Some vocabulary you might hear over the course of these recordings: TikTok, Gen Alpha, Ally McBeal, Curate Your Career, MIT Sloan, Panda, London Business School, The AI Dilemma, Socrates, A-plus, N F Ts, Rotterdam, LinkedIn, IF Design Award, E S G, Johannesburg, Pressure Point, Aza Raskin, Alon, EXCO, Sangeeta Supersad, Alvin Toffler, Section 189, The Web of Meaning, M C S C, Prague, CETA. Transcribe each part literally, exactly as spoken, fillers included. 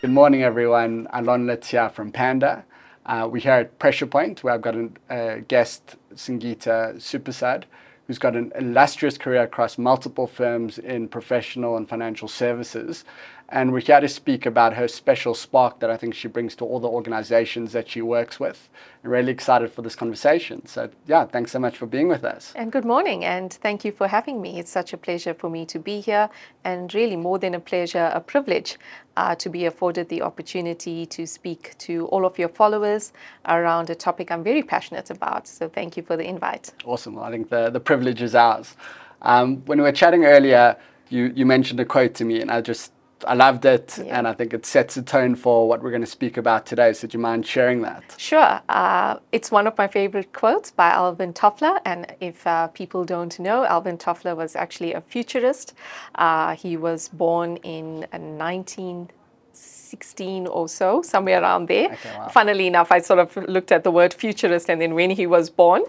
Good morning, everyone. Alon from Panda. Uh, we're here at Pressure Point, where I've got a uh, guest, Sangeeta Supersad, who's got an illustrious career across multiple firms in professional and financial services. And we're here to speak about her special spark that I think she brings to all the organizations that she works with. I'm really excited for this conversation. So yeah, thanks so much for being with us. And good morning, and thank you for having me. It's such a pleasure for me to be here, and really more than a pleasure, a privilege uh, to be afforded the opportunity to speak to all of your followers around a topic I'm very passionate about. So thank you for the invite. Awesome. Well, I think the, the privilege is ours. Um, when we were chatting earlier, you, you mentioned a quote to me, and I just I loved it, yeah. And I think it sets a tone for what we're going to speak about today. So do you mind sharing that? Sure. Uh, it's one of my favorite quotes by Alvin Toffler. And if uh, people don't know, Alvin Toffler was actually a futurist. Uh, he was born in nineteen sixteen or so, somewhere around there. Okay, wow. Funnily enough, I sort of looked at the word futurist and then when he was born.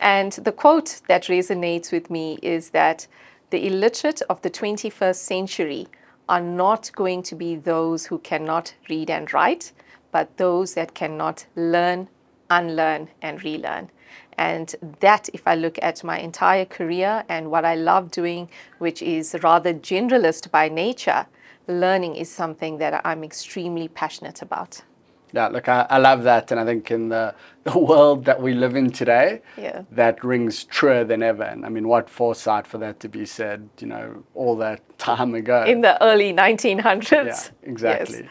And the quote that resonates with me is that the illiterate of the twenty-first century are not going to be those who cannot read and write, but those that cannot learn, unlearn, and relearn. And that, if I look at my entire career and what I love doing, which is rather generalist by nature, learning is something that I'm extremely passionate about. Yeah, look, I, I love that. And I think in the, the world that we live in today, yeah. that rings truer than ever. And I mean, what foresight for that to be said, you know, all that time ago. In the early nineteen hundreds. Yeah, exactly. Yes.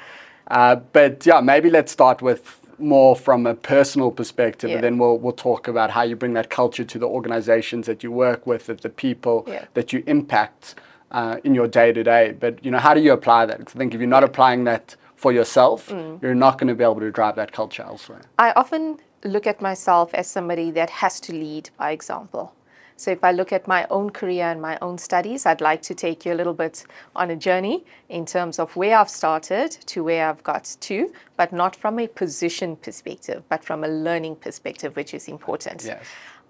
Uh, but yeah, maybe let's start with more from a personal perspective, yeah. and then we'll we'll talk about how you bring that culture to the organizations that you work with, that the people yeah. that you impact uh, in your day-to-day. But, you know, how do you apply that? Because I think if you're not applying that for yourself, mm. you're not going to be able to drive that culture elsewhere. I often look at myself as somebody that has to lead by example. So if I look at my own career and my own studies, I'd like to take you a little bit on a journey in terms of where I've started to where I've got to, but not from a position perspective, but from a learning perspective, which is important. Yes.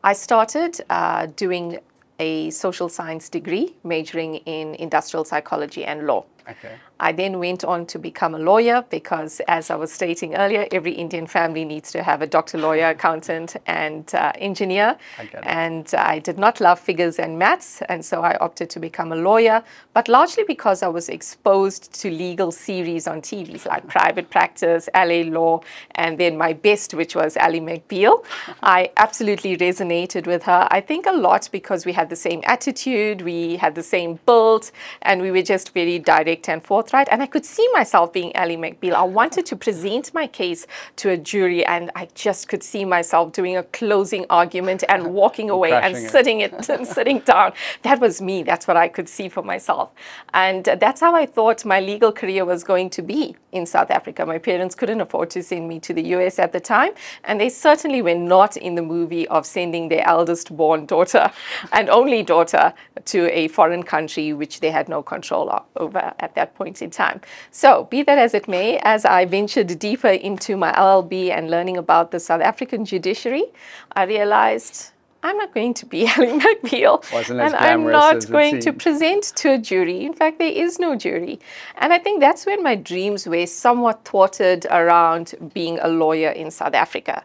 I started uh, doing a social science degree, majoring in industrial psychology and law. Okay. I then went on to become a lawyer because, as I was stating earlier, every Indian family needs to have a doctor, lawyer, accountant, and uh, engineer. I get it. And I did not love figures and maths, and so I opted to become a lawyer, but largely because I was exposed to legal series on T Vs like Private Practice, L A Law, and then my best, which was Ally McBeal. I absolutely resonated with her, I think a lot because we had the same attitude, we had the same build, and we were just very direct and forthright, and I could see myself being Ally McBeal. I wanted to present my case to a jury, and I just could see myself doing a closing argument and walking away and it. sitting it and sitting down. That was me. That's what I could see for myself, and that's how I thought my legal career was going to be in South Africa. My parents couldn't afford to send me to the U S at the time, and they certainly were not in the movie of sending their eldest born daughter and only daughter to a foreign country which they had no control over at that point in time. So be that as it may, as I ventured deeper into my L L B and learning about the South African judiciary, I realized I'm not going to be Ally McBeal, and I'm not going to present to a jury. In fact, there is no jury. And I think that's when my dreams were somewhat thwarted around being a lawyer in South Africa.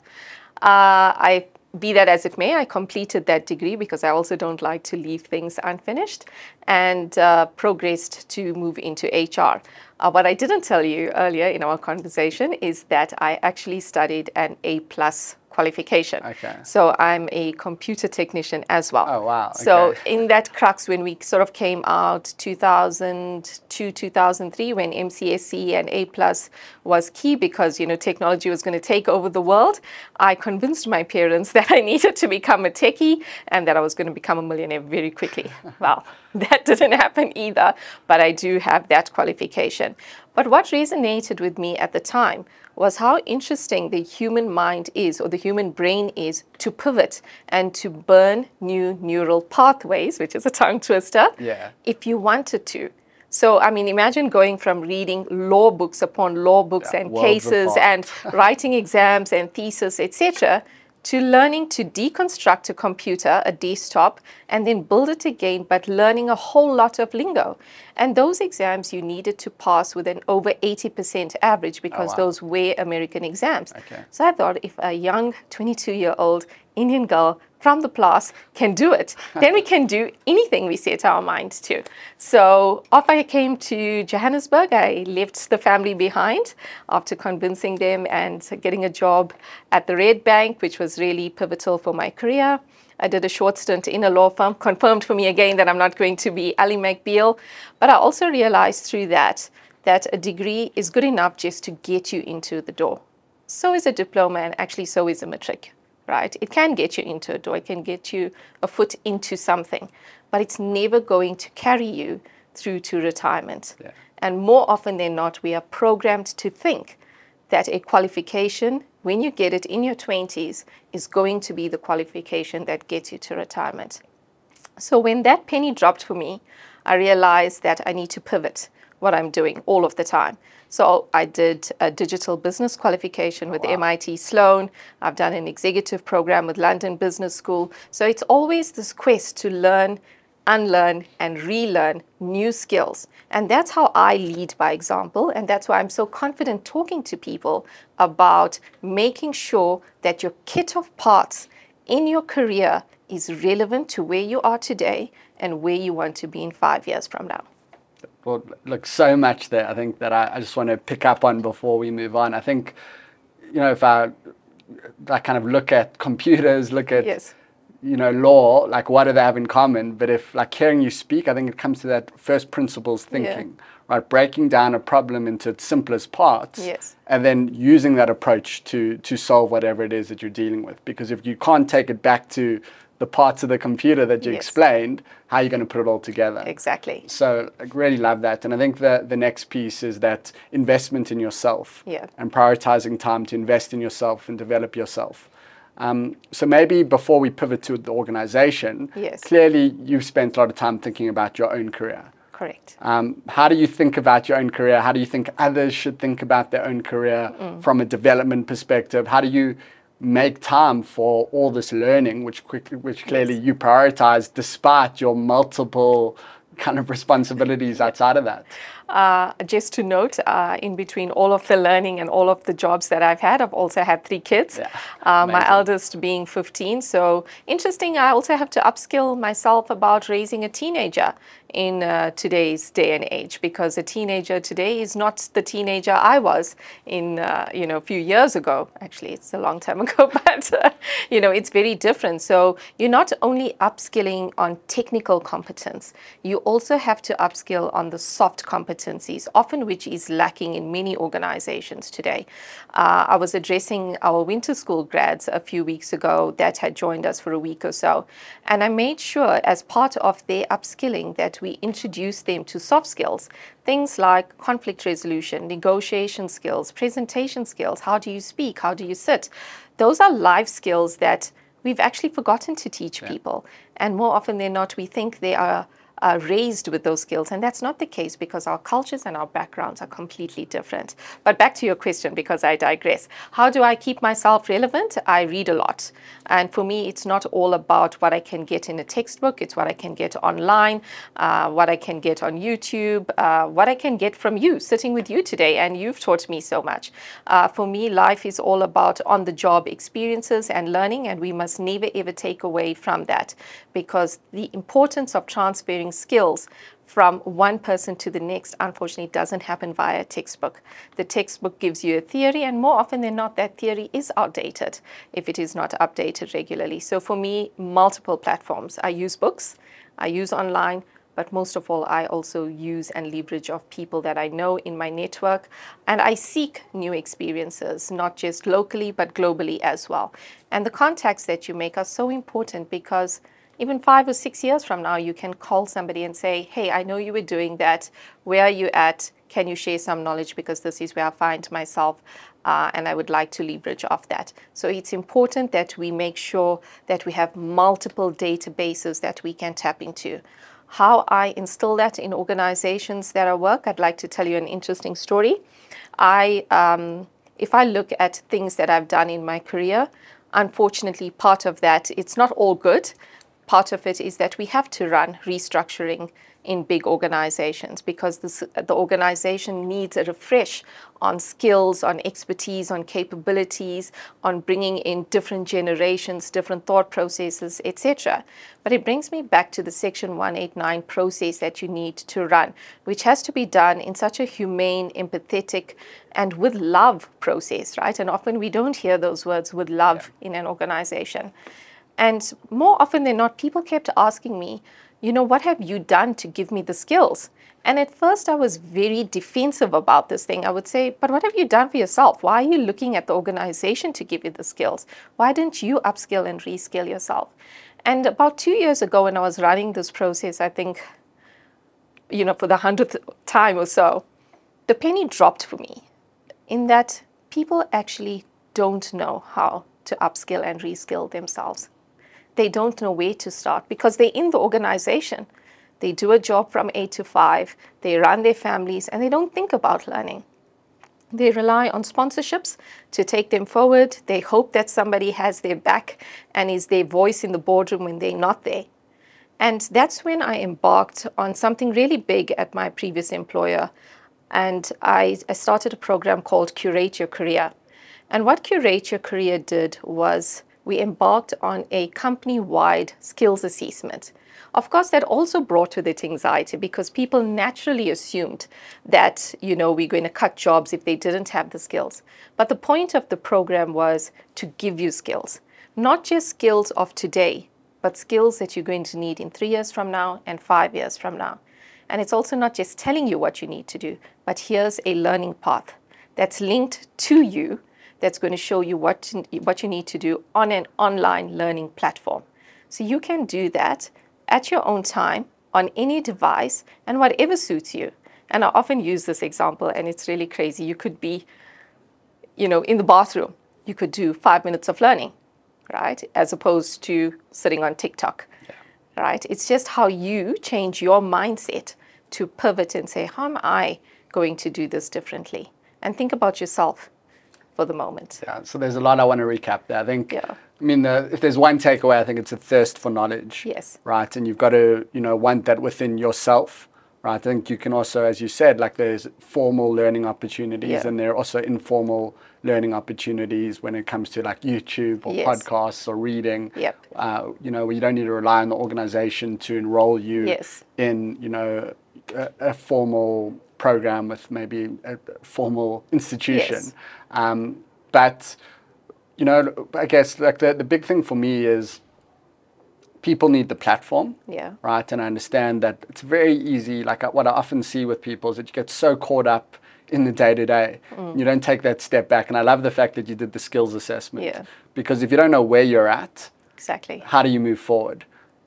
Uh, I Be that as it may, I completed that degree because I also don't like to leave things unfinished, and uh, progressed to move into H R. Uh, what I didn't tell you earlier in our conversation is that I actually studied an A-plus qualification. Okay. So I'm a computer technician as well. Oh, wow. Okay. So in that crux, when we sort of came out two thousand two, two thousand three, when M C S C and A-plus was key because, you know, technology was going to take over the world, I convinced my parents that I needed to become a techie and that I was going to become a millionaire very quickly. Well, that didn't happen either, but I do have that qualification. But what resonated with me at the time was how interesting the human mind is, or the human brain is, to pivot and to burn new neural pathways, which is a tongue twister, yeah. if you wanted to. So, I mean, imagine going from reading law books upon law books yeah, and cases and writing exams and thesis, et cetera, to learning to deconstruct a computer, a desktop, and then build it again, but learning a whole lot of lingo. And those exams you needed to pass with an over eighty percent average because oh, wow. those were American exams. Okay. So I thought if a young twenty-two-year-old Indian girl from the class can do it, then we can do anything we set our minds to. So off I came to Johannesburg. I left the family behind after convincing them and getting a job at the Red Bank, which was really pivotal for my career. I did a short stint in a law firm, confirmed for me again that I'm not going to be Ally McBeal. But I also realized through that, that a degree is good enough just to get you into the door. So is a diploma, and actually so is a matric. Right? It can get you into a door, it can get you a foot into something, but it's never going to carry you through to retirement. Yeah. And more often than not, we are programmed to think that a qualification, when you get it in your twenties, is going to be the qualification that gets you to retirement. So when that penny dropped for me, I realized that I need to pivot what I'm doing all of the time. So I did a digital business qualification with oh, wow. M I T Sloan. I've done an executive program with London Business School. So it's always this quest to learn, unlearn, and relearn new skills. And that's how I lead by example. And that's why I'm so confident talking to people about making sure that your kit of parts in your career is relevant to where you are today and where you want to be in five years from now. Well, look, so much there, I think, that I, I just want to pick up on before we move on. I think, you know, if I, I kind of look at computers, look at, yes. you know, law, like, what do they have in common? But if, like, hearing you speak, I think it comes to that first principles thinking, yeah. right? Breaking down a problem into its simplest parts yes. and then using that approach to to solve whatever it is that you're dealing with. Because if you can't take it back to the parts of the computer that you yes. explained, how are you going to put it all together? Exactly. So I really love that. And I think the, the next piece is that investment in yourself yeah. and prioritizing time to invest in yourself and develop yourself. Um, so maybe before we pivot to the organization, yes. clearly you've spent a lot of time thinking about your own career. Correct. Um, how do you think about your own career? How do you think others should think about their own career mm. from a development perspective? How do you make time for all this learning, which quickly, which clearly yes. you prioritize despite your multiple kind of responsibilities outside of that? Uh, just to note, uh, in between all of the learning and all of the jobs that I've had, I've also had three kids, yeah, uh, my eldest being fifteen. So interesting, I also have to upskill myself about raising a teenager in uh, today's day and age, because a teenager today is not the teenager I was in, uh, you know, a few years ago. Actually, it's a long time ago, but, uh, you know, it's very different. So you're not only upskilling on technical competence, you also have to upskill on the soft competence, often which is lacking in many organizations today. Uh, I was addressing our winter school grads a few weeks ago that had joined us for a week or so, and I made sure as part of their upskilling that we introduced them to soft skills, things like conflict resolution, negotiation skills, presentation skills, how do you speak, how do you sit. Those are life skills that we've actually forgotten to teach yeah. people, and more often than not we think they are Uh, raised with those skills, and that's not the case because our cultures and our backgrounds are completely different. But back to your question, because I digress. How do I keep myself relevant? I read a lot, and for me it's not all about what I can get in a textbook, it's what I can get online, uh, what I can get on YouTube, uh, what I can get from you sitting with you today, and you've taught me so much. Uh, for me, life is all about on-the-job experiences and learning, and we must never ever take away from that, because the importance of transferring skills from one person to the next, unfortunately, doesn't happen via a textbook. The textbook gives you a theory, and more often than not, that theory is outdated if it is not updated regularly. So for me, multiple platforms. I use books, I use online, but most of all, I also use and leverage of people that I know in my network, and I seek new experiences, not just locally, but globally as well. And the contacts that you make are so important, because even five or six years from now, you can call somebody and say, hey, I know you were doing that. Where are you at? Can you share some knowledge? Because this is where I find myself, uh, and I would like to leverage off that. So it's important that we make sure that we have multiple databases that we can tap into. How I instill that in organizations that I work, I'd like to tell you an interesting story. I, um, if I look at things that I've done in my career, unfortunately, part of that, it's not all good. Part of it is that we have to run restructuring in big organizations because this, the organization needs a refresh on skills, on expertise, on capabilities, on bringing in different generations, different thought processes, et cetera. But it brings me back to the Section one eighty-nine process that you need to run, which has to be done in such a humane, empathetic, and with love process, right? And often we don't hear those words, with love, yeah. in an organization. And more often than not, people kept asking me, you know, what have you done to give me the skills? And at first I was very defensive about this thing. I would say, but what have you done for yourself? Why are you looking at the organization to give you the skills? Why didn't you upskill and reskill yourself? And about two years ago when I was running this process, I think, you know, for the hundredth time or so, the penny dropped for me in that people actually don't know how to upskill and reskill themselves. They don't know where to start because they're in the organization. They do a job from eight to five, they run their families, and they don't think about learning. They rely on sponsorships to take them forward. They hope that somebody has their back and is their voice in the boardroom when they're not there. And that's when I embarked on something really big at my previous employer. And I, I started a program called Curate Your Career. And what Curate Your Career did was we embarked on a company-wide skills assessment. Of course, that also brought with it anxiety because people naturally assumed that, you know, we're going to cut jobs if they didn't have the skills. But the point of the program was to give you skills, not just skills of today, but skills that you're going to need in three years from now and five years from now. And it's also not just telling you what you need to do, but here's a learning path that's linked to you that's going to show you what, to, what you need to do on an online learning platform. So you can do that at your own time, on any device, and whatever suits you. And I often use this example, and it's really crazy. You could be, you know, in the bathroom. You could do five minutes of learning, right? As opposed to sitting on TikTok, yeah. right? It's just how you change your mindset to pivot and say, how am I going to do this differently? And think about yourself for the moment. Yeah, so there's a lot I want to recap there. I think, yeah. I mean, uh, if there's one takeaway, I think it's a thirst for knowledge. Yes. Right. And you've got to, you know, want that within yourself. Right. I think you can also, as you said, like there's formal learning opportunities yeah. and there are also informal learning opportunities when it comes to like YouTube or yes. podcasts or reading. Yep. Uh, you know, where you don't need to rely on the organization to enroll you yes. in, you know, a, a formal program with maybe a formal institution. Yes. Um, but, you know, I guess like the, the big thing for me is people need the platform, yeah. right? And I understand that it's very easy. Like what I often see with people is that you get so caught up in the day-to-day. Mm. You don't take that step back. And I love the fact that you did the skills assessment yeah. because if you don't know where you're at, exactly, how do you move forward?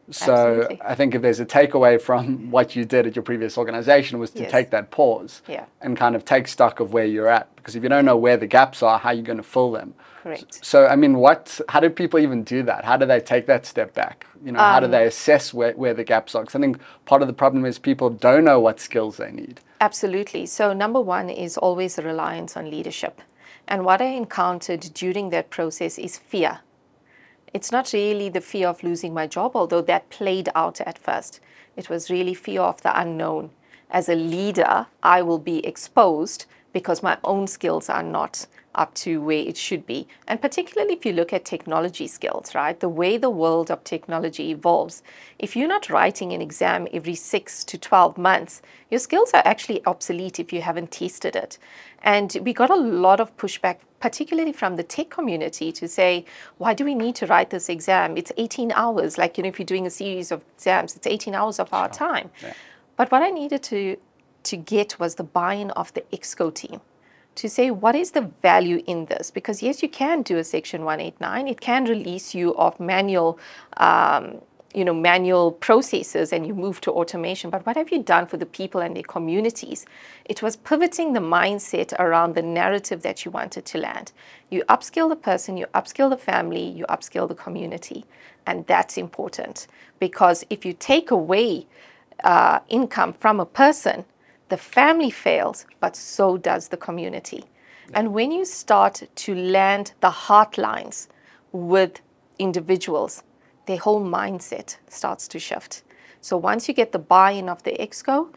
So absolutely. I think if there's a takeaway from what you did at your previous organization was to yes. take that pause yeah. and kind of take stock of where you're at. Because if you don't know where the gaps are, how are you going to fill them? Correct. So, I mean, what? How do people even do that? How do they take that step back? You know, um, how do they assess where, where the gaps are? Because I think part of the problem is people don't know what skills they need. Absolutely. So number one is always a reliance on leadership. And what I encountered during that process is fear. It's not really the fear of losing my job, although that played out at first. It was really fear of the unknown. As a leader, I will be exposed because my own skills are not up to where it should be. And particularly if you look at technology skills, right? The way the world of technology evolves. If you're not writing an exam every six to twelve months, your skills are actually obsolete if you haven't tested it. And we got a lot of pushback, particularly from the tech community, to say, why do we need to write this exam? It's eighteen hours. Like, you know, if you're doing a series of exams, it's eighteen hours of our sure. time. Yeah. But what I needed to, to get was the buy-in of the EXCO team to say, what is the value in this? Because yes, you can do a Section one eighty-nine. It can release you of manual, um, you know, manual processes and you move to automation, but what have you done for the people and their communities? It was pivoting the mindset around the narrative that you wanted to land. You upskill the person, you upskill the family, you upskill the community. And that's important because if you take away uh, income from a person, the family fails, but so does the community. And when you start to land the heartlines with individuals, their whole mindset starts to shift. So once you get the buy-in of the exco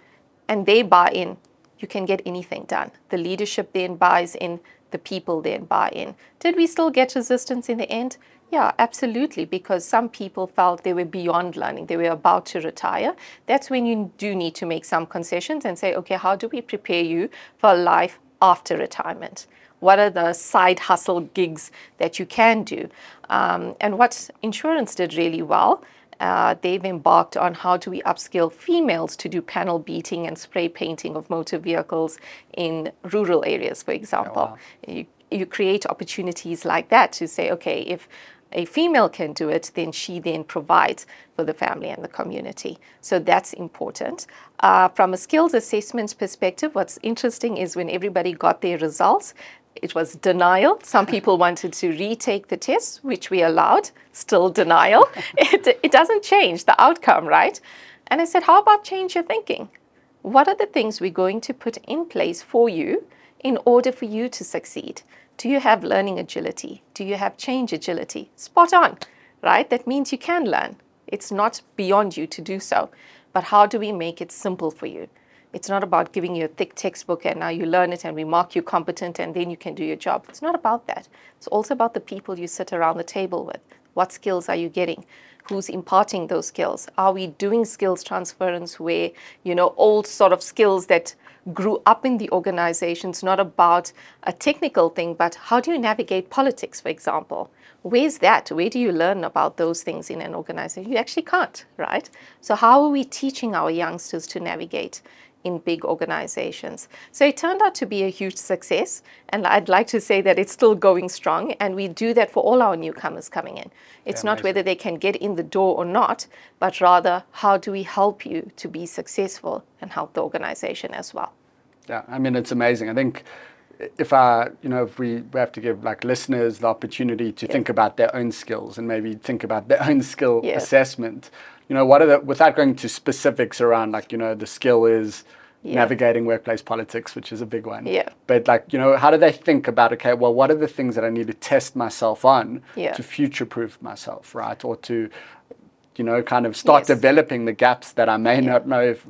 and they buy in, you can get anything done. The leadership then buys in, the people then buy in. Did we still get resistance in the end? Yeah, absolutely, because some people felt they were beyond learning, they were about to retire. That's when you do need to make some concessions and say, okay, how do we prepare you for life after retirement? What are the side hustle gigs that you can do? Um, and what insurance did really well, uh, they've embarked on how do we upskill females to do panel beating and spray painting of motor vehicles in rural areas, for example. Oh, wow. You, you create opportunities like that to say, okay, if a female can do it, then she then provides for the family and the community. So that's important. Uh, from a skills assessment perspective, what's interesting is when everybody got their results, it was denial. Some people wanted to retake the test, which we allowed, still denial. It, it doesn't change the outcome, right? And I said, how about change your thinking? What are the things we're going to put in place for you in order for you to succeed? Do you have learning agility? Do you have change agility? Spot on, right? That means you can learn. It's not beyond you to do so. But how do we make it simple for you? It's not about giving you a thick textbook and now you learn it and we mark you competent and then you can do your job. It's not about that. It's also about the people you sit around the table with. What skills are you getting? Who's imparting those skills? Are we doing skills transference where, you know, old sort of skills that grew up in the organization, it's not about a technical thing, but how do you navigate politics, for example? Where's that? Where do you learn about those things in an organization? You actually can't, right? So how are we teaching our youngsters to navigate in big organizations? So it turned out to be a huge success, and I'd like to say that it's still going strong, and we do that for all our newcomers coming in. It's yeah, not amazing. Whether they can get in the door or not, but rather how do we help you to be successful and help the organization as well. Yeah, I mean, it's amazing. I think if I, you know, if we, we have to give like listeners the opportunity to yeah. think about their own skills and maybe think about their own skill yeah. assessment. You know, what are the, without going to specifics around like, you know, the skill is yeah. navigating workplace politics, which is a big one. Yeah. But like, you know, how do they think about, okay, well, what are the things that I need to test myself on yeah. to future-proof myself, right? Or to, you know, kind of start yes. developing the gaps that I may yeah. not know if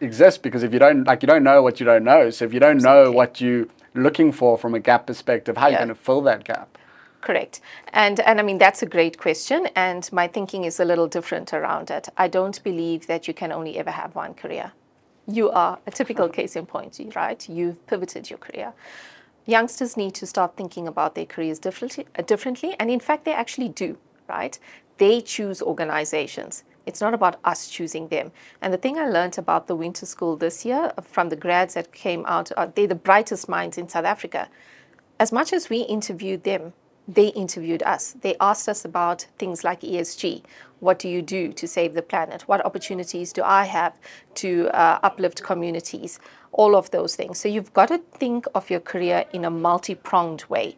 exist, because if you don't, like, you don't know what you don't know. So if you don't Absolutely. know what you're looking for from a gap perspective, how yeah. are you going to fill that gap? Correct. And and I mean, that's a great question. And my thinking is a little different around it. I don't believe that you can only ever have one career. You are a typical case in point, right? You've pivoted your career. Youngsters need to start thinking about their careers differently, uh, differently. And in fact, they actually do, right? They choose organizations. It's not about us choosing them. And the thing I learned about the winter school this year from the grads that came out, uh, they're the brightest minds in South Africa. As much as we interviewed them, they interviewed us. They asked us about things like E S G. What do you do to save the planet? What opportunities do I have to uh, uplift communities? All of those things. So you've got to think of your career in a multi-pronged way,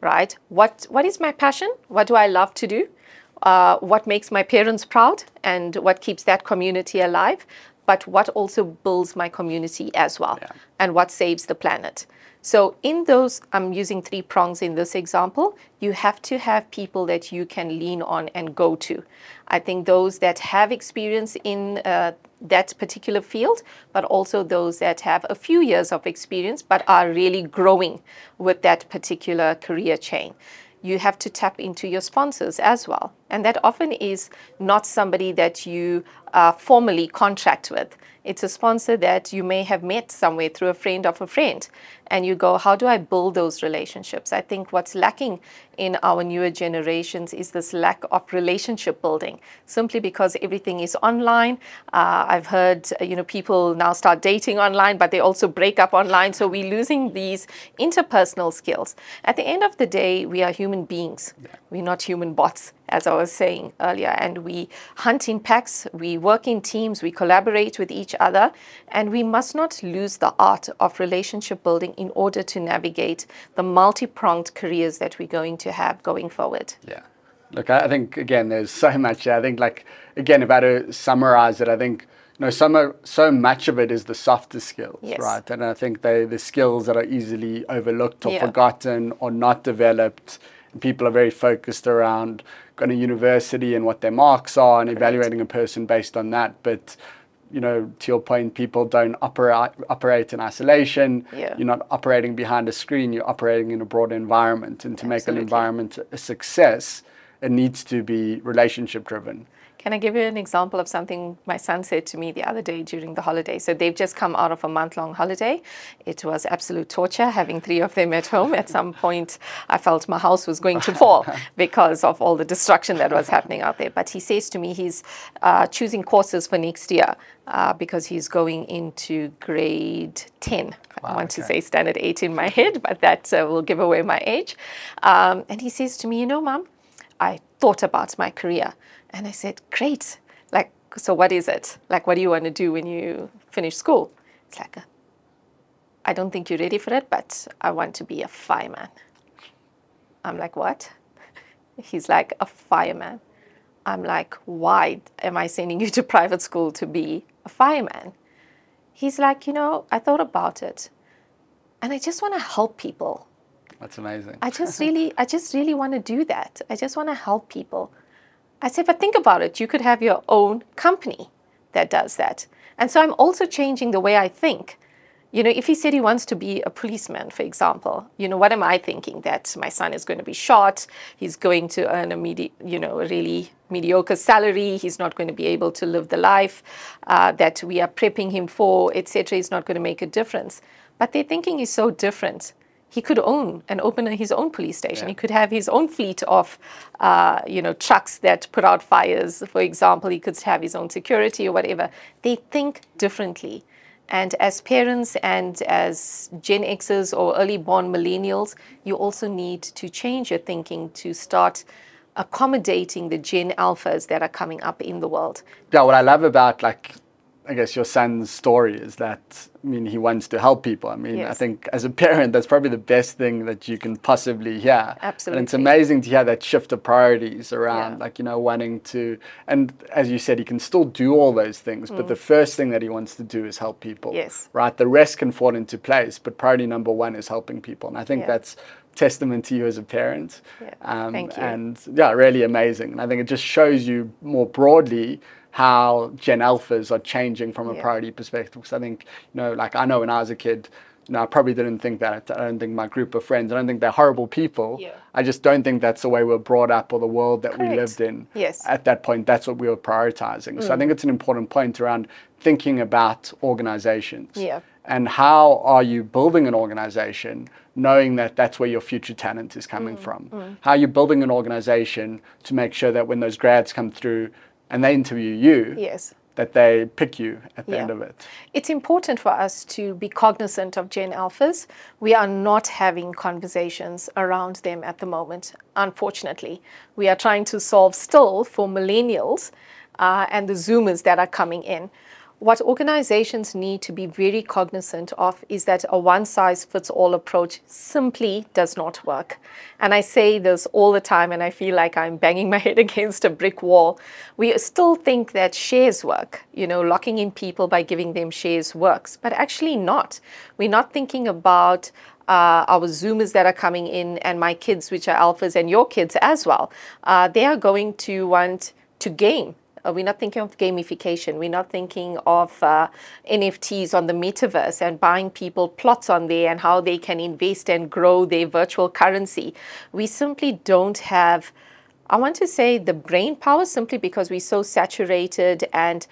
right? What What is my passion? What do I love to do? Uh, what makes my parents proud and what keeps that community alive? But what also builds my community as well yeah. and what saves the planet? So in those, I'm using three prongs in this example, you have to have people that you can lean on and go to. I think those that have experience in uh, that particular field, but also those that have a few years of experience, but are really growing with that particular career chain. You have to tap into your sponsors as well. And that often is not somebody that you uh, formally contract with. It's a sponsor that you may have met somewhere through a friend of a friend. And you go, how do I build those relationships? I think what's lacking in our newer generations is this lack of relationship building, simply because everything is online. Uh, I've heard, you know, people now start dating online, but they also break up online. So we're losing these interpersonal skills. At the end of the day, we are human beings. Yeah. We're not human bots, as I was saying earlier. And we hunt in packs, we work in teams, we collaborate with each other, and we must not lose the art of relationship building in order to navigate the multi-pronged careers that we're going to have going forward. Yeah. Look, I think, again, there's so much. I think, like, again, if I had to summarize it, I think, you know, so, so much of it is the softer skills, yes. right? And I think they, the skills that are easily overlooked or yeah. forgotten or not developed. people are very focused around going to university and what their marks are and evaluating a person based on that. But, you know, to your point, people don't operate operate in isolation. Yeah. You're not operating behind a screen. You're operating in a broader environment. And to Absolutely. Make an environment a success, it needs to be relationship driven. Can I give you an example of something my son said to me the other day during the holiday? So they've just come out of a month-long holiday. It was absolute torture having three of them at home. At some point, I felt my house was going to fall because of all the destruction that was happening out there. But he says to me he's uh, choosing courses for next year uh, because he's going into grade ten. Wow, I want okay. to say standard eight in my head, but that uh, will give away my age. Um, and he says to me, you know, Mom, I thought about my career. And I said, great. Like, so what is it? Like, what do you want to do when you finish school? It's like, I don't think you're ready for it, but I want to be a fireman. I'm like, what? He's like, a fireman. I'm like, why am I sending you to private school to be a fireman? He's like, you know, I thought about it. And I just want to help people. That's amazing. I just really, I just really want to do that. I just want to help people. I said, but think about it. You could have your own company that does that. And so I'm also changing the way I think. You know, if he said he wants to be a policeman, for example, you know, what am I thinking? That my son is going to be shot, he's going to earn a medi- you know, a really mediocre salary, he's not going to be able to live the life uh, that we are prepping him for, et cetera. It's not going to make a difference. But their thinking is so different. He could own and open his own police station. Yeah. He could have his own fleet of, uh, you know, trucks that put out fires, for example. He could have his own security or whatever. They think differently. And as parents and as Gen Xers or early born millennials, you also need to change your thinking to start accommodating the Gen Alphas that are coming up in the world. Yeah, what I love about, like, I guess your son's story is that, I mean, he wants to help people. I mean, yes. I think as a parent, that's probably the best thing that you can possibly hear. Absolutely. And it's amazing to hear that shift of priorities around, yeah. like, you know, wanting to, and as you said, he can still do all those things, mm. but the first thing that he wants to do is help people. Yes. Right? The rest can fall into place, but priority number one is helping people. And I think yeah. that's testament to you as a parent. Yeah. Um, Thank you. And yeah, really amazing. And I think it just shows you more broadly how Gen Alphas are changing from a yeah. priority perspective. Because I think, you know, like I know when I was a kid, you know, I probably didn't think that. I don't think my group of friends, I don't think they're horrible people. Yeah. I just don't think that's the way we were brought up or the world that Correct. We lived in. Yes. At that point, that's what we were prioritizing. Mm. So I think it's an important point around thinking about organizations. Yeah. And how are you building an organization knowing that that's where your future talent is coming mm, from? Mm. How are you building an organization to make sure that when those grads come through and they interview you, yes. that they pick you at the yeah. end of it? It's important for us to be cognizant of Gen Alphas. We are not having conversations around them at the moment, unfortunately. We are trying to solve still for millennials uh, and the Zoomers that are coming in. What organizations need to be very cognizant of is that a one-size-fits-all approach simply does not work. And I say this all the time, and I feel like I'm banging my head against a brick wall. We still think that shares work, you know, locking in people by giving them shares works, but actually not. We're not thinking about Uh, our Zoomers that are coming in and my kids, which are alphas, and your kids as well. Uh, they are going to want to game. We're not thinking of gamification. We're not thinking of uh, N F Ts on the metaverse and buying people plots on there and how they can invest and grow their virtual currency. We simply don't have, I want to say, the brain power, simply because we're so saturated and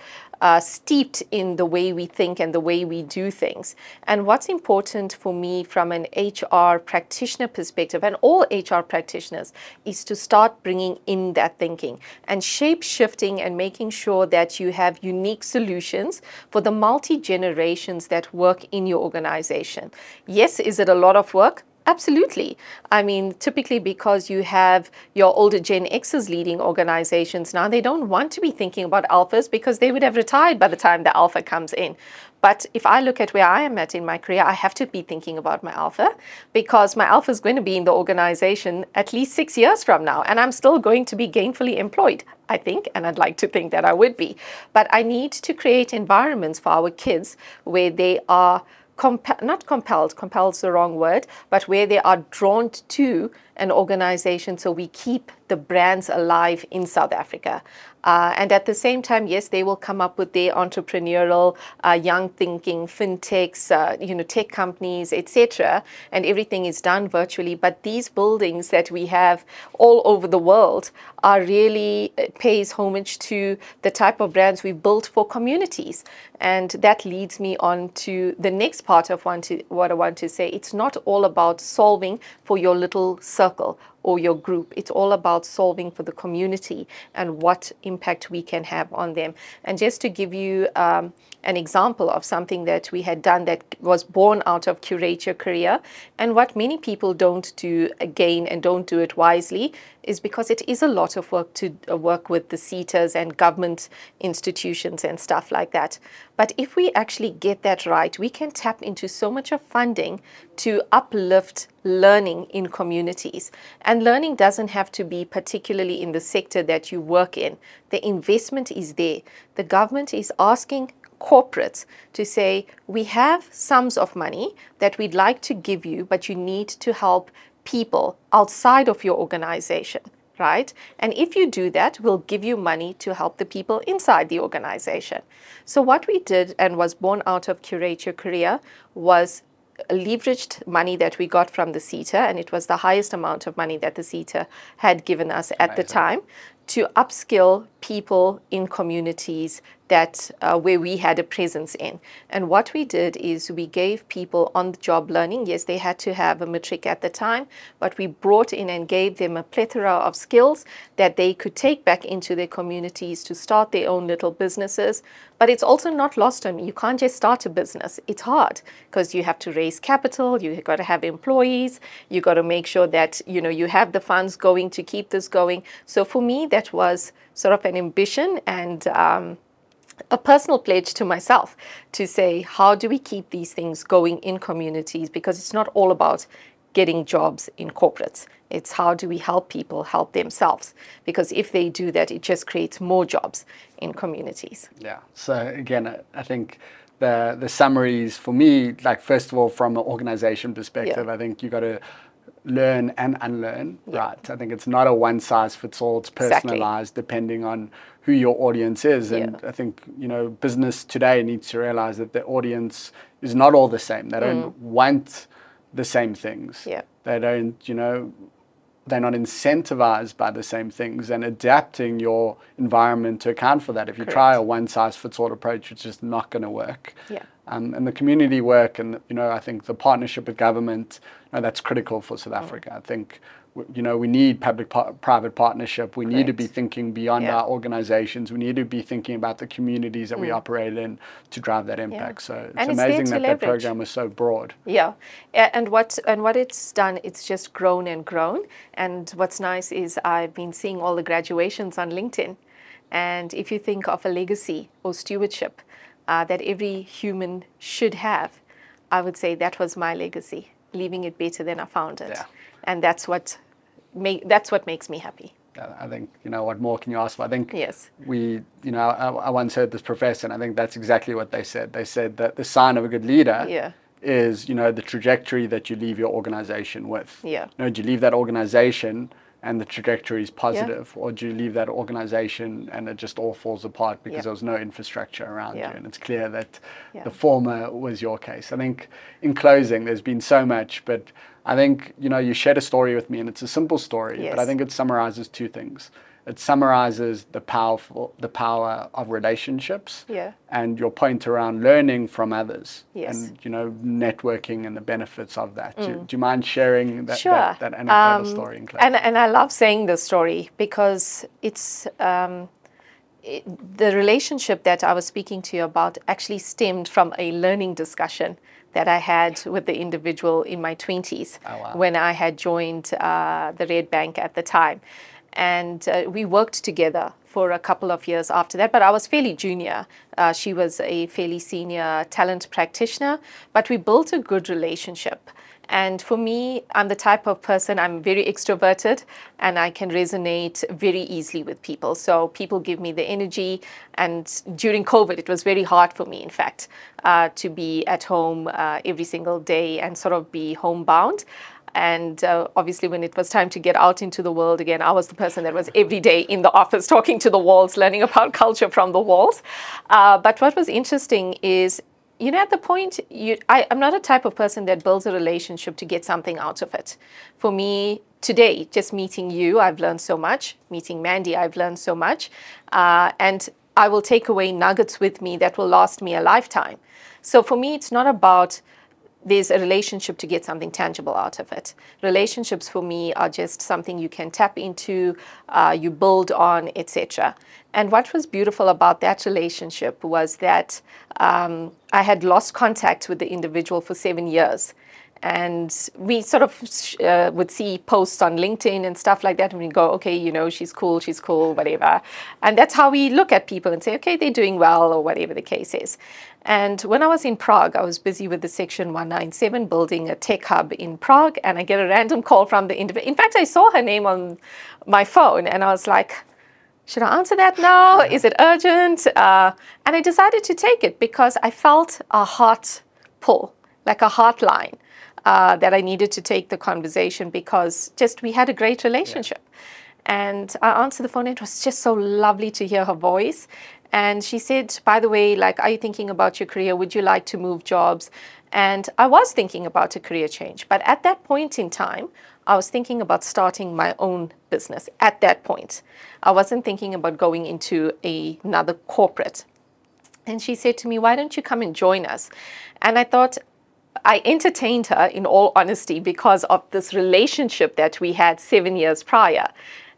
uh, steeped in the way we think and the way we do things. And what's important for me from an H R practitioner perspective, and all H R practitioners, is to start bringing in that thinking and shape-shifting and making sure that you have unique solutions for the multi-generations that work in your organization. Yes, is it a lot of work? Absolutely. I mean, typically because you have your older Gen Xers leading organizations now, they don't want to be thinking about alphas because they would have retired by the time the alpha comes in. But if I look at where I am at in my career, I have to be thinking about my alpha, because my alpha is going to be in the organization at least six years from now, and I'm still going to be gainfully employed, I think, and I'd like to think that I would be. But I need to create environments for our kids where they are comp- not compelled, compelled is the wrong word, but where they are drawn to an organization, so we keep the brands alive in South Africa. Uh, and at the same time, yes, they will come up with their entrepreneurial, uh, young thinking, fintechs, uh, you know, tech companies, et cetera. And everything is done virtually. But these buildings that we have all over the world are really uh, pays homage to the type of brands we've built for communities. And that leads me on to the next part of one to, what I want to say. It's not all about solving for your little circle or your group. It's all about solving for the community and what impact we can have on them. And just to give you um, an example of something that we had done that was born out of Curate Your Career, and what many people don't do again and don't do it wisely is because it is a lot of work to uh, work with the CETAs and government institutions and stuff like that. But if we actually get that right, we can tap into so much of funding to uplift learning in communities. And learning doesn't have to be particularly in the sector that you work in. The investment is there. The government is asking corporates to say, we have sums of money that we'd like to give you, but you need to help people outside of your organization, right? And if you do that, we'll give you money to help the people inside the organization. So what we did, and was born out of Curate Your Career, was leveraged money that we got from the CETA, and it was the highest amount of money that the CETA had given us at Amazing. the time, to upskill people in communities that uh, where we had a presence in. And what we did is we gave people on-the-job learning. Yes, they had to have a matric at the time, but we brought in and gave them a plethora of skills that they could take back into their communities to start their own little businesses. But it's also not lost on me. You can't just start a business. It's hard because you have to raise capital, you've got to have employees, you've got to make sure that you know you have the funds going to keep this going. So for me, that was sort of an ambition and um, a personal pledge to myself to say, how do we keep these things going in communities? Because it's not all about getting jobs in corporates. It's how do we help people help themselves? Because if they do that, it just creates more jobs in communities. Yeah. So again, I think the the summaries for me, like first of all, from an organization perspective, yeah. I think you got to learn and unlearn, yeah. right? I think it's not a one-size-fits-all. It's personalized exactly. depending on who your audience is. And yeah. I think, you know, business today needs to realize that the audience is not all the same. They don't mm. want the same things. Yeah. They don't, you know, they're not incentivized by the same things, and adapting your environment to account for that. If you Correct. try a one-size-fits-all approach, it's just not going to work. Yeah. Um, and the community work and, you know, I think the partnership with government, you know, that's critical for South mm. Africa. I think, you know, we need public-private partnership. We Correct. need to be thinking beyond yeah. our organizations. We need to be thinking about the communities that mm. we operate in to drive that impact. Yeah. So it's and amazing it's that leverage. that program was so broad. Yeah, and what and what it's done, it's just grown and grown. And what's nice is I've been seeing all the graduations on LinkedIn. And if you think of a legacy or stewardship uh, that every human should have, I would say that was my legacy, leaving it better than I found it. Yeah. And that's what make, that's what makes me happy. I think, you know, what more can you ask for? I think yes. we, you know, I, I once heard this professor, and I think that's exactly what they said. They said that the sign of a good leader yeah. is, you know, the trajectory that you leave your organization with. Yeah. You know, do you leave that organization and the trajectory is positive, yeah. or do you leave that organization and it just all falls apart because yeah. there was no infrastructure around yeah. you? And it's clear that yeah. the former was your case. I think in closing, there's been so much, but I think, you know, you shared a story with me, and it's a simple story, yes. but I think it summarizes two things. It summarizes the powerful, the power of relationships yeah. and your point around learning from others yes. and, you know, networking and the benefits of that. Mm. Do, do you mind sharing that, sure. that, that anecdotal um, story? In and, and I love saying this story because it's um, it, the relationship that I was speaking to you about actually stemmed from a learning discussion that I had with the individual in my twenties oh, wow. when I had joined uh, the Red Bank at the time. And uh, we worked together for a couple of years after that, but I was fairly junior. Uh, she was a fairly senior talent practitioner, but we built a good relationship. And for me, I'm the type of person, I'm very extroverted and I can resonate very easily with people. So people give me the energy. And during COVID, it was very hard for me, in fact, uh, to be at home uh, every single day and sort of be homebound. And uh, obviously, when it was time to get out into the world again, I was the person that was every day in the office, talking to the walls, learning about culture from the walls. Uh, but what was interesting is, you know, at the point, you, I, I'm not a type of person that builds a relationship to get something out of it. For me, today, just meeting you, I've learned so much. Meeting Mandy, I've learned so much. Uh, and I will take away nuggets with me that will last me a lifetime. So for me, it's not about there's a relationship to get something tangible out of it. Relationships for me are just something you can tap into, uh, you build on, et cetera. And what was beautiful about that relationship was that um, I had lost contact with the individual for seven years. And we sort of uh, would see posts on LinkedIn and stuff like that, and we go, okay, you know, she's cool, she's cool, whatever. And that's how we look at people and say, okay, they're doing well, or whatever the case is. And when I was in Prague, I was busy with the Section one ninety-seven, building a tech hub in Prague, and I get a random call from the individual. In fact, I saw her name on my phone, and I was like, should I answer that now? Is it urgent? Uh, and I decided to take it because I felt a heart pull, like a heart line. Uh, that I needed to take the conversation because just we had a great relationship. Yeah. And I answered the phone. It was just so lovely to hear her voice. And she said, by the way, like, are you thinking about your career? Would you like to move jobs? And I was thinking about a career change. But at that point in time, I was thinking about starting my own business at that point. I wasn't thinking about going into a, another corporate. And she said to me, why don't you come and join us? And I thought, I entertained her, in all honesty, because of this relationship that we had seven years prior.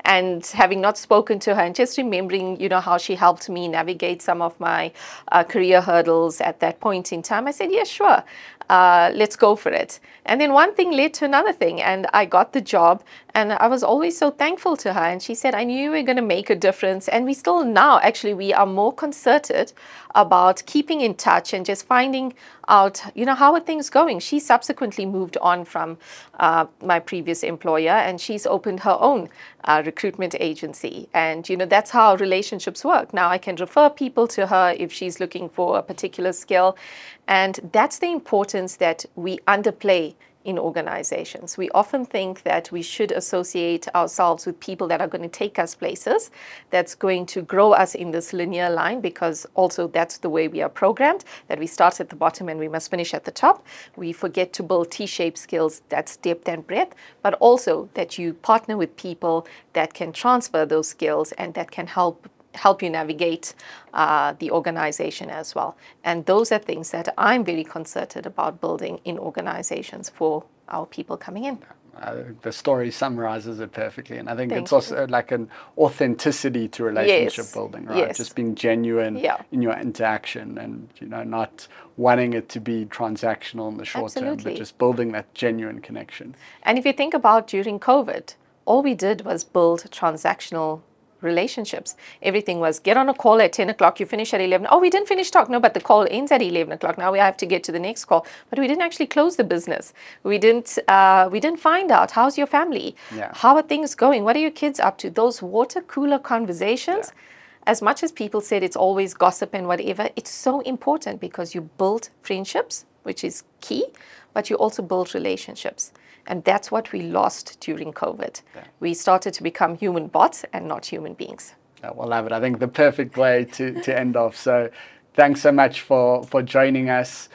And having not spoken to her and just remembering, you know, how she helped me navigate some of my uh, career hurdles at that point in time, I said, yeah, sure, uh, let's go for it. And then one thing led to another thing, and I got the job, and I was always so thankful to her. And she said, I knew we were going to make a difference. And we still now, actually, we are more concerted about keeping in touch and just finding out, you know, how are things going? She subsequently moved on from uh, my previous employer, and she's opened her own uh, recruitment agency. And, you know, that's how relationships work. Now I can refer people to her if she's looking for a particular skill. And that's the importance that we underplay in organizations. We often think that we should associate ourselves with people that are going to take us places, that's going to grow us in this linear line, because also that's the way we are programmed, that we start at the bottom and we must finish at the top. We forget to build T-shaped skills, that's depth and breadth, but also that you partner with people that can transfer those skills and that can help help you navigate uh, the organization as well. And those are things that I'm very concerted about building in organizations for our people coming in. Uh, the story summarizes it perfectly. And I think Thank it's also you. like an authenticity to relationship yes. building, right? Yes. Just being genuine yeah. in your interaction and, you know, not wanting it to be transactional in the short Absolutely. term, but just building that genuine connection. And if you think about during COVID, all we did was build transactional relationships. Everything was get on a call at ten o'clock, you finish at eleven. Oh, we didn't finish talk. No, but the call ends at eleven o'clock. Now we have to get to the next call. But we didn't actually close the business. We didn't uh, we didn't find out, how's your family? Yeah. How are things going? What are your kids up to? Those water cooler conversations, yeah. as much as people said it's always gossip and whatever, it's so important because you build friendships, which is key, but you also build relationships. And that's what we lost during COVID. Yeah. We started to become human bots and not human beings. Yeah, well, I love it. I think the perfect way to, to end off. So thanks so much for, for joining us,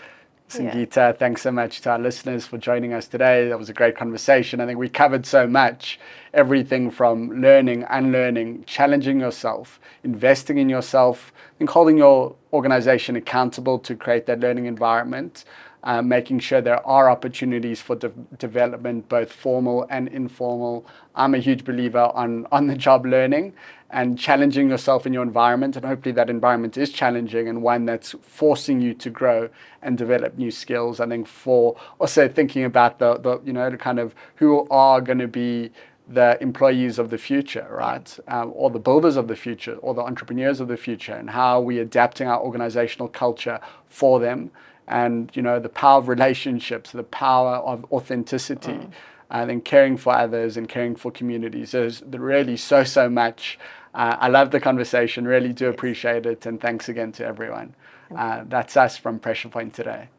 Sangeeta. Yeah. Thanks so much to our listeners for joining us today. That was a great conversation. I think we covered so much, everything from learning, unlearning, challenging yourself, investing in yourself, and holding your organization accountable to create that learning environment. Uh, making sure there are opportunities for de- development, both formal and informal. I'm a huge believer on on-the-job learning and challenging yourself in your environment, and hopefully that environment is challenging and one that's forcing you to grow and develop new skills. I think for also thinking about the, the you know, the kind of who are going to be the employees of the future, right? Um, or the builders of the future, or the entrepreneurs of the future, and how are we adapting our organizational culture for them. and, you know, the power of relationships, the power of authenticity, mm. and then caring for others and caring for communities. There's really so, so much. Uh, I love the conversation, really do appreciate it, and thanks again to everyone. Uh, that's us from Pressure Point today.